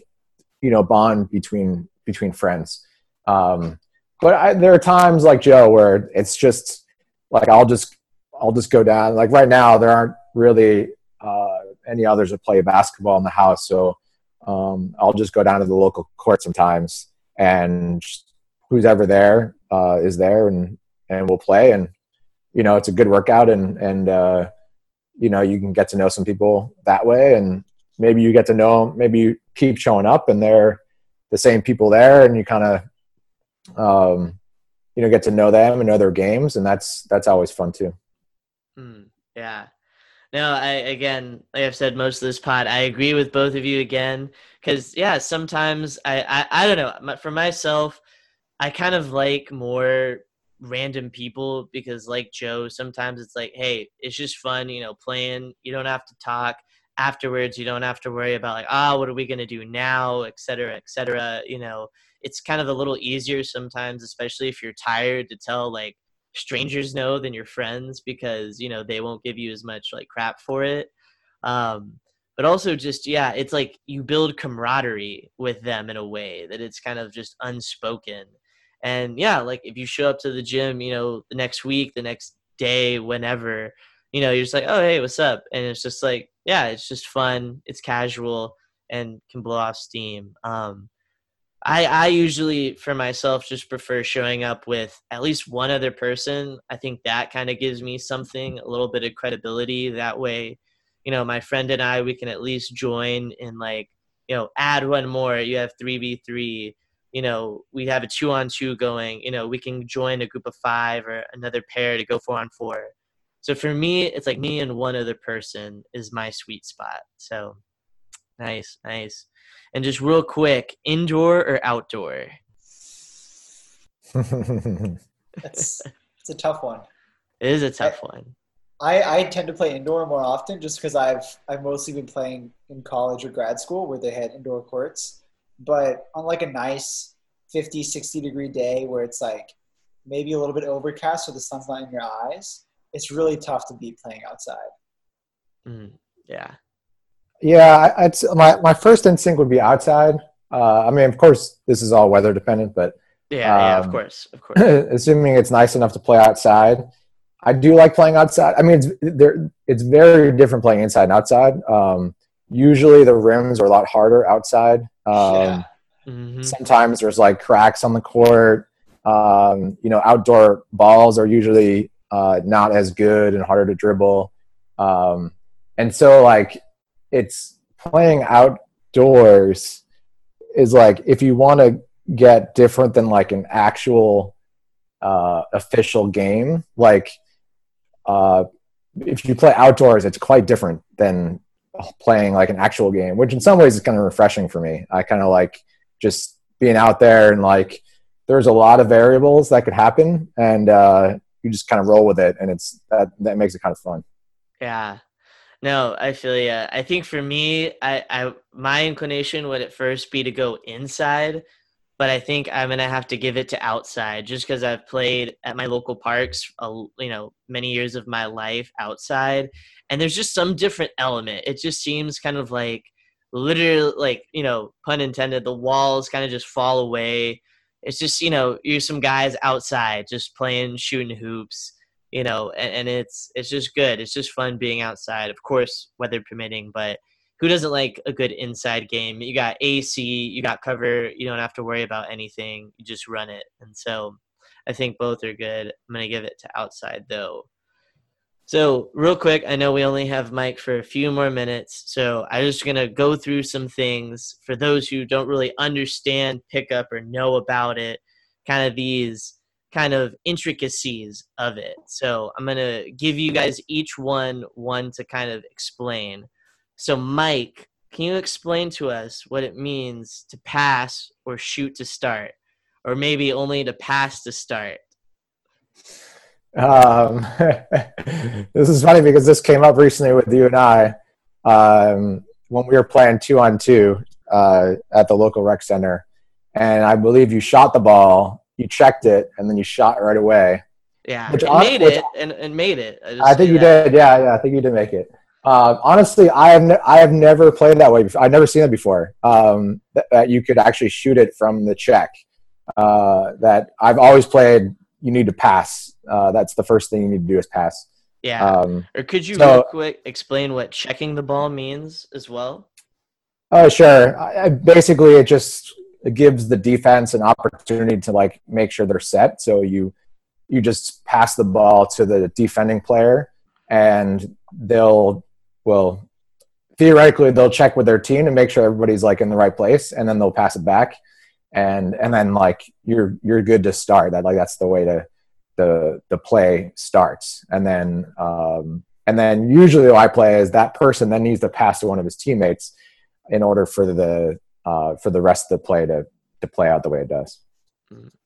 you know bond between between friends. Um, but I, there are times like Joe where it's just like I'll just I'll just go down. Like right now, there aren't really uh, any others that play basketball in the house, so. Um, I'll just go down to the local court sometimes, and who's ever there uh, is there, and, and we'll play. And you know, it's a good workout, and and uh, you know, you can get to know some people that way, and maybe you get to know, maybe you keep showing up, and they're the same people there, and you kind of um, you know get to know them and know their games, and that's that's always fun too. Mm, yeah. No, I, again, like I've said most of this pod, I agree with both of you again, because, yeah, sometimes, I, I, I don't know, for myself, I kind of like more random people, because like Joe, sometimes it's like, hey, it's just fun, you know, playing, you don't have to talk, afterwards, you don't have to worry about like, ah, oh, what are we going to do now, et cetera, et cetera, you know, it's kind of a little easier sometimes, especially if you're tired to tell, like, strangers know than your friends, because you know they won't give you as much like crap for it, um but also just yeah it's like you build camaraderie with them in a way that it's kind of just unspoken. And yeah, like if you show up to the gym, you know, the next week, the next day, whenever, you know, you're just like, oh hey, what's up, and it's just like, yeah, it's just fun, it's casual, and can blow off steam. um I, I usually, for myself, just prefer showing up with at least one other person. I think that kind of gives me something, a little bit of credibility. That way, you know, my friend and I, we can at least join in, like, you know, add one more. You have three v three. You know, we have a two-on-two going. You know, we can join a group of five or another pair to go four-on-four. So for me, it's like me and one other person is my sweet spot. So nice, nice. And just real quick, indoor or outdoor? That's, that's a tough one. It is a tough I, one. I, I tend to play indoor more often just because I've I've mostly been playing in college or grad school where they had indoor courts. But on like a nice fifty, sixty degree day where it's like maybe a little bit overcast so the sun's not in your eyes, it's really tough to be playing outside. Mm, yeah. Yeah, it's, my, my first instinct would be outside. Uh, I mean, of course, this is all weather dependent, but yeah, um, yeah, of course, of course. Assuming it's nice enough to play outside, I do like playing outside. I mean, it's there. It's very different playing inside and outside. Um, usually, the rims are a lot harder outside. Um, yeah. Mm-hmm. Sometimes there's like cracks on the court. Um, you know, outdoor balls are usually uh, not as good and harder to dribble. Um, and so, like, it's playing outdoors is like if you want to get different than like an actual uh, official game, like. Uh, if you play outdoors, it's quite different than playing like an actual game, which in some ways is kind of refreshing for me. I kind of like just being out there and like there's a lot of variables that could happen, and uh, you just kind of roll with it, and it's that that makes it kind of fun. Yeah, no, I feel yeah. I think for me, I, I my inclination would at first be to go inside, but I think I'm going to have to give it to outside just because I've played at my local parks, uh, you know, many years of my life outside. And there's just some different element. It just seems kind of like literally like, you know, pun intended, the walls kind of just fall away. It's just, you know, you're some guys outside just playing, shooting hoops, you know, and, and it's, it's just good. It's just fun being outside, of course, weather permitting, but who doesn't like a good inside game? You got A C, you got cover, you don't have to worry about anything. You just run it. And so I think both are good. I'm going to give it to outside though. So real quick, I know we only have Mike for a few more minutes. So I'm just going to go through some things for those who don't really understand pickup or know about it, kind of these kind of intricacies of it. So I'm going to give you guys each one, one to kind of explain. So, Mike, can you explain to us what it means to pass or shoot to start, or maybe only to pass to start? Um, this is funny because this came up recently with you and I um, when we were playing two-on-two uh, at the local rec center, and I believe you shot the ball, you checked it, and then you shot right away. Yeah, which, it made which, it and, and made it. I, I think you that. did. Yeah, yeah, I think you did make it. Um, honestly, I have ne- I have never played that way before. I've never seen that before. Um, th- that you could actually shoot it from the check. Uh, that I've always played. You need to pass. Uh, that's the first thing you need to do is pass. Yeah. Um, or could you so, real quick explain what checking the ball means as well? Oh, sure. I, I basically, it just it gives the defense an opportunity to like make sure they're set. So you you just pass the ball to the defending player, and they'll. Well, theoretically, they'll check with their team and make sure everybody's like in the right place, and then they'll pass it back, and and then like you're you're good to start. That like that's the way to the the play starts, and then um, and then usually what I play is that person then needs to pass to one of his teammates in order for the uh, for the rest of the play to to play out the way it does.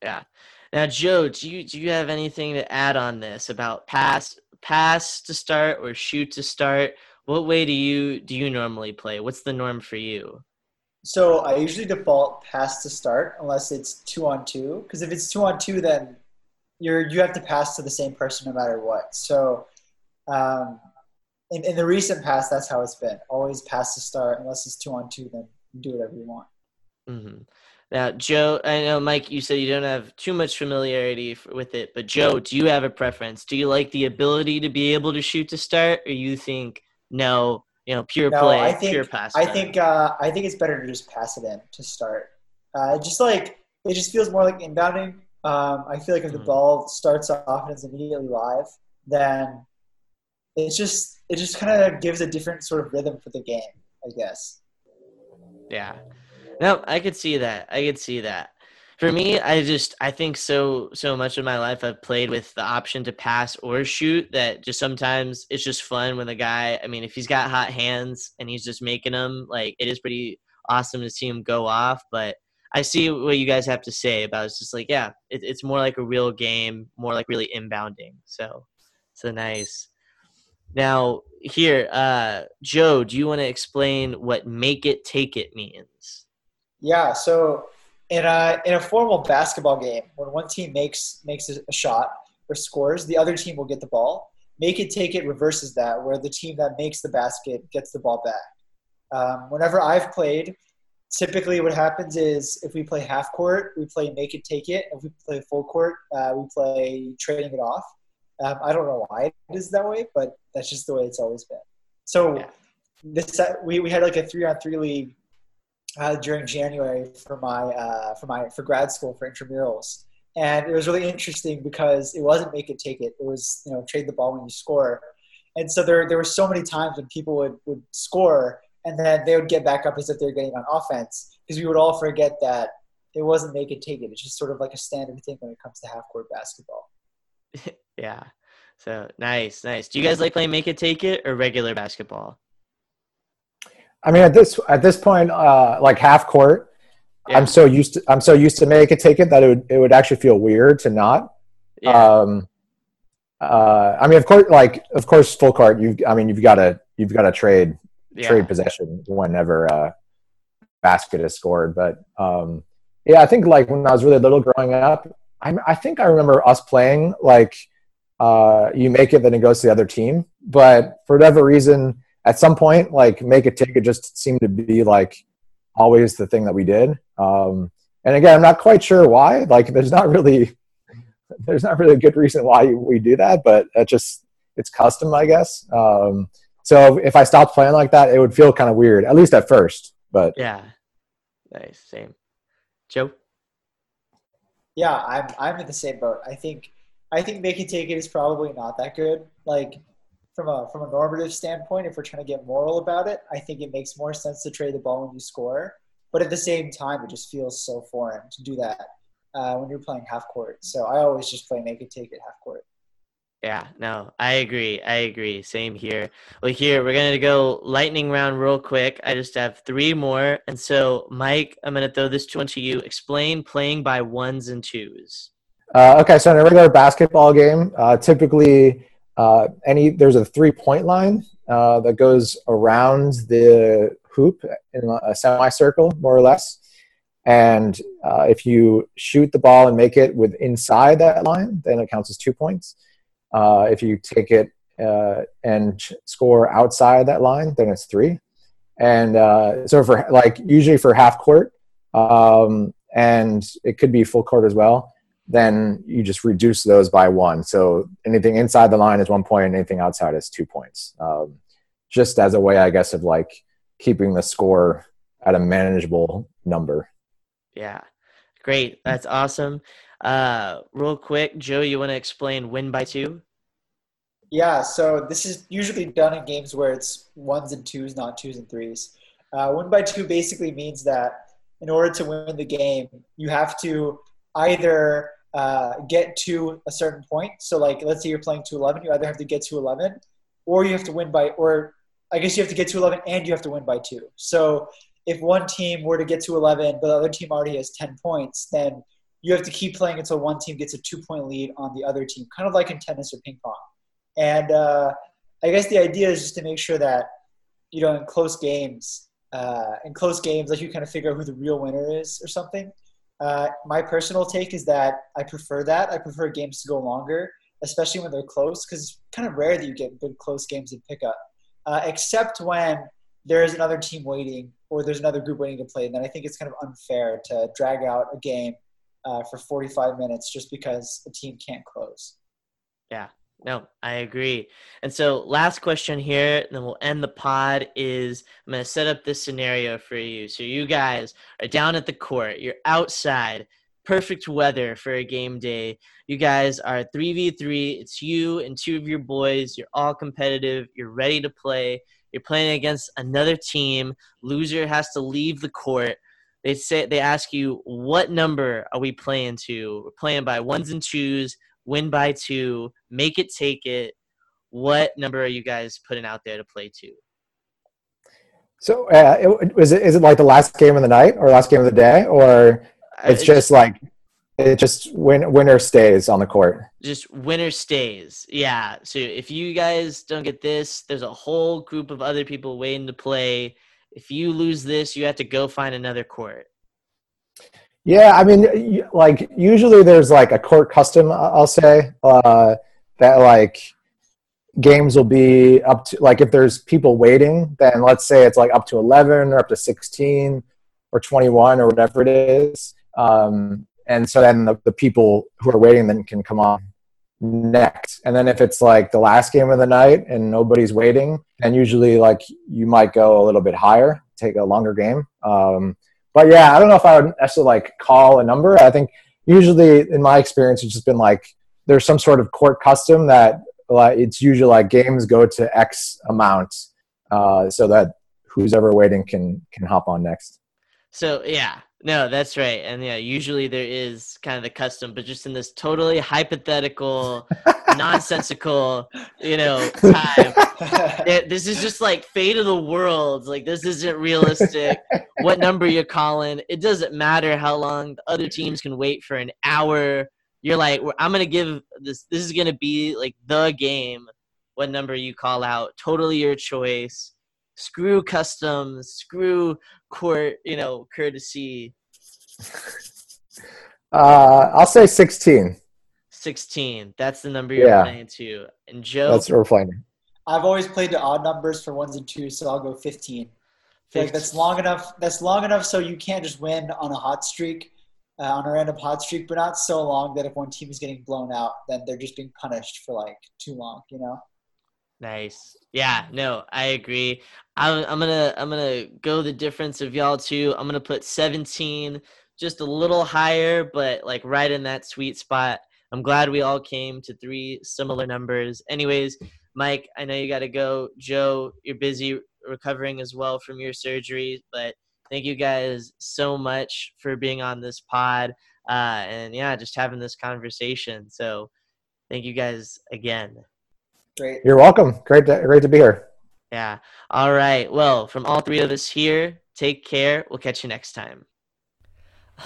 Yeah. Now, Joe, do you do you have anything to add on this about pass pass to start or shoot to start? What way do you do you normally play? What's the norm for you? So I usually default pass to start unless it's two on two. Because if it's two on two, then you're you have to pass to the same person no matter what. So um, in, in the recent past, that's how it's been. Always pass to start unless it's two on two. Then do whatever you want. Mm-hmm. Now, Joe, I know Mike. You said you don't have too much familiarity with it, but Joe, do you have a preference? Do you like the ability to be able to shoot to start, or you think? No, you know, pure no, play, I think, pure pass. I play. think uh, I think it's better to just pass it in to start. Uh, just like it just feels more like inbounding. Um, I feel like if mm-hmm. the ball starts off and it's immediately live, then it's just it just kind of gives a different sort of rhythm for the game, I guess. Yeah, no, I could see that. I could see that. For me, I just I think so so much of my life I've played with the option to pass or shoot that just sometimes it's just fun when the guy, I mean, if he's got hot hands and he's just making them, like it is pretty awesome to see him go off. But I see what you guys have to say about it. It's just like, yeah, it, it's more like a real game, more like really inbounding. So, so nice. Now, here, uh, Joe, do you want to explain what make it, take it means? Yeah, so in a, in a formal basketball game, when one team makes makes a shot or scores, the other team will get the ball. Make it, take it reverses that, where the team that makes the basket gets the ball back. Um, whenever I've played, typically what happens is if we play half court, we play make it, take it. If we play full court, uh, we play trading it off. Um, I don't know why it is that way, but that's just the way it's always been. So yeah. this uh, we, we had like a three-on-three league uh, during January for my uh, for my for grad school for intramurals, and it was really interesting because it wasn't make it take it. It was, you know, trade the ball when you score, and so there there were so many times when people would would score and then they would get back up as if they were getting on offense, because we would all forget that it wasn't make it take it. It's just sort of like a standard thing when it comes to half court basketball. Yeah. So nice, nice. Do you guys like playing make it, take it or regular basketball? I mean, at this, at this point, uh, like half court, yeah. I'm so used to, I'm so used to make it, take it that it would, it would actually feel weird to not. Yeah. Um, uh, I mean, of course, like, of course, full court, you, I mean, you've got to, you've got to trade, yeah. trade possession whenever uh basket is scored. But um, yeah, I think like when I was really little growing up, I I think I remember us playing like uh, you make it, then it goes to the other team. But for whatever reason, at some point, like make it, take it just seemed to be like always the thing that we did. Um, and again, I'm not quite sure why. Like, there's not really there's not really a good reason why we do that, but it just it's custom, I guess. Um, so if I stopped playing like that, it would feel kind of weird, at least at first. But yeah, nice, same, Joe. Yeah, I'm I'm in the same boat. I think I think make it take it is probably not that good. Like from a from a normative standpoint, if we're trying to get moral about it, I think it makes more sense to trade the ball when you score. But at the same time, it just feels so foreign to do that uh, when you're playing half court. So I always just play make it, take it, half court. Yeah, no, I agree. I agree. Same here. Well, here, we're going to go lightning round real quick. I just have three more. And so, Mike, I'm going to throw this one to you. Explain playing by ones and twos. Uh, okay, so in a regular basketball game, uh, typically uh, any there's a three-point line uh, that goes around the hoop in a semicircle, more or less. And uh, if you shoot the ball and make it with inside that line, then it counts as two points. Uh, if you take it uh, and score outside that line, then it's three. And uh, so for like usually for half court, um, and it could be full court as well, then you just reduce those by one. So anything inside the line is one point, and anything outside is two points. Um, just as a way, I guess, of like keeping the score at a manageable number. Yeah, great. That's awesome. Uh, real quick, Joe, you want to explain win by two? Yeah, so this is usually done in games where it's ones and twos, not twos and threes. Uh, win by two basically means that in order to win the game, you have to either uh, get to a certain point. So, like, let's say you're playing two eleven, you either have to get to eleven, or you have to win by, or I guess you have to get to eleven and you have to win by two. So if one team were to get to eleven, but the other team already has ten points, then you have to keep playing until one team gets a two-point lead on the other team, kind of like in tennis or ping pong. And uh, I guess the idea is just to make sure that, you know, in close games, uh, in close games, like you kind of figure out who the real winner is or something. Uh, my personal take is that I prefer that. I prefer games to go longer, especially when they're close, because it's kind of rare that you get good close games in pickup, uh, except when there is another team waiting or there's another group waiting to play. And then I think it's kind of unfair to drag out a game Uh, for forty-five minutes just because the team can't close. Yeah, no, I agree. And so last question here, and then we'll end the pod, is I'm going to set up this scenario for you. So you guys are down at the court. You're outside. Perfect weather for a game day. You guys are three v three. It's you and two of your boys. You're all competitive. You're ready to play. You're playing against another team. Loser has to leave the court. They say they ask you, what number are we playing to? We're playing by ones and twos, win by two, make it, take it. What number are you guys putting out there to play to? So uh, it, is, it, is it like the last game of the night or last game of the day? Or it's, it's just like It just win, winner stays on the court. Just winner stays. Yeah. So if you guys don't get this, there's a whole group of other people waiting to play. If you lose this, you have to go find another court. Yeah. I mean, like usually there's like a court custom, I'll say, uh, that like games will be up to, like if there's people waiting, then let's say it's like up to eleven or up to sixteen or twenty-one or whatever it is. Um, And so then the, the people who are waiting then can come on next. And then if it's like the last game of the night and nobody's waiting, then usually like you might go a little bit higher, take a longer game. Um, but yeah, I don't know if I would actually like call a number. I think usually in my experience, it's just been like there's some sort of court custom that like it's usually like games go to X amount uh, so that who's ever waiting can can hop on next. So yeah. No, that's right. And yeah, usually there is kind of the custom, but just in this totally hypothetical, nonsensical, you know, time. It, this is just like fate of the world. Like, this isn't realistic. What number you're calling, it doesn't matter how long the other teams can wait for an hour. You're like, I'm going to give this, this is going to be like the game. What number you call out, totally your choice. Screw customs, screw court, you know, courtesy. Uh, I'll say sixteen. sixteen. That's the number you're yeah. playing to. And Joe? That's what we're playing. I've always played to odd numbers for ones and twos, so I'll go fifteen. Like that's long enough. That's long enough so you can't just win on a hot streak, uh, on a random hot streak, but not so long that if one team is getting blown out, then they're just being punished for, like, too long, you know? Nice. Yeah, no, I agree. I'm, I'm gonna I'm gonna go the difference of y'all too. I'm gonna put seventeen, just a little higher, but like right in that sweet spot. I'm glad we all came to three similar numbers. Anyways, Mike, I know you gotta go. Joe, you're busy recovering as well from your surgery, but thank you guys so much for being on this pod uh, and yeah, just having this conversation. So thank you guys again. Great. You're welcome. Great to, great to be here. Yeah. All right. Well, from all three of us here, take care. We'll catch you next time.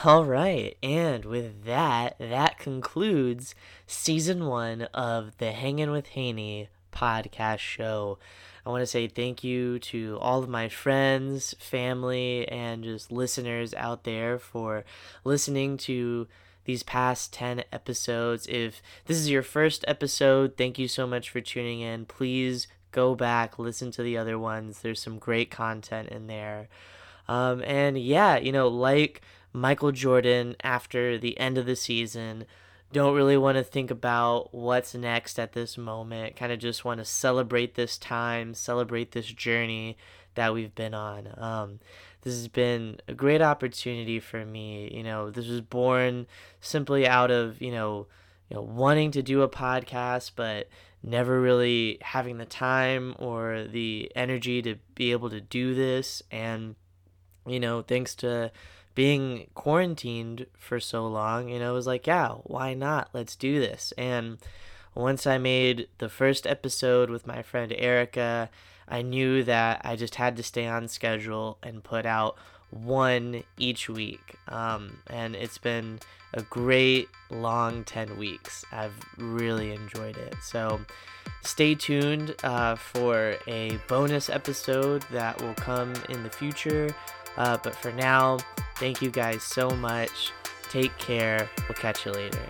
All right. And with that, that concludes season one of the Hangin' with Haney podcast show. I want to say thank you to all of my friends, family, and just listeners out there for listening to these past ten episodes. If this is your first episode, thank you so much for tuning in. Please go back, listen to the other ones. There's some great content in there. Um, and yeah, you know, like Michael Jordan after the end of the season, don't really want to think about what's next at this moment. Kind of just want to celebrate this time, celebrate this journey that we've been on. Um, this has been a great opportunity for me. You know, this was born simply out of, you know, you know, wanting to do a podcast, but never really having the time or the energy to be able to do this. And, you know, thanks to being quarantined for so long, you know, it was like, yeah, why not? Let's do this. And once I made the first episode with my friend Erica, I knew that I just had to stay on schedule and put out one each week. Um, and it's been a great long ten weeks. I've really enjoyed it. So stay tuned uh, for a bonus episode that will come in the future. Uh, but for now, thank you guys so much. Take care. We'll catch you later.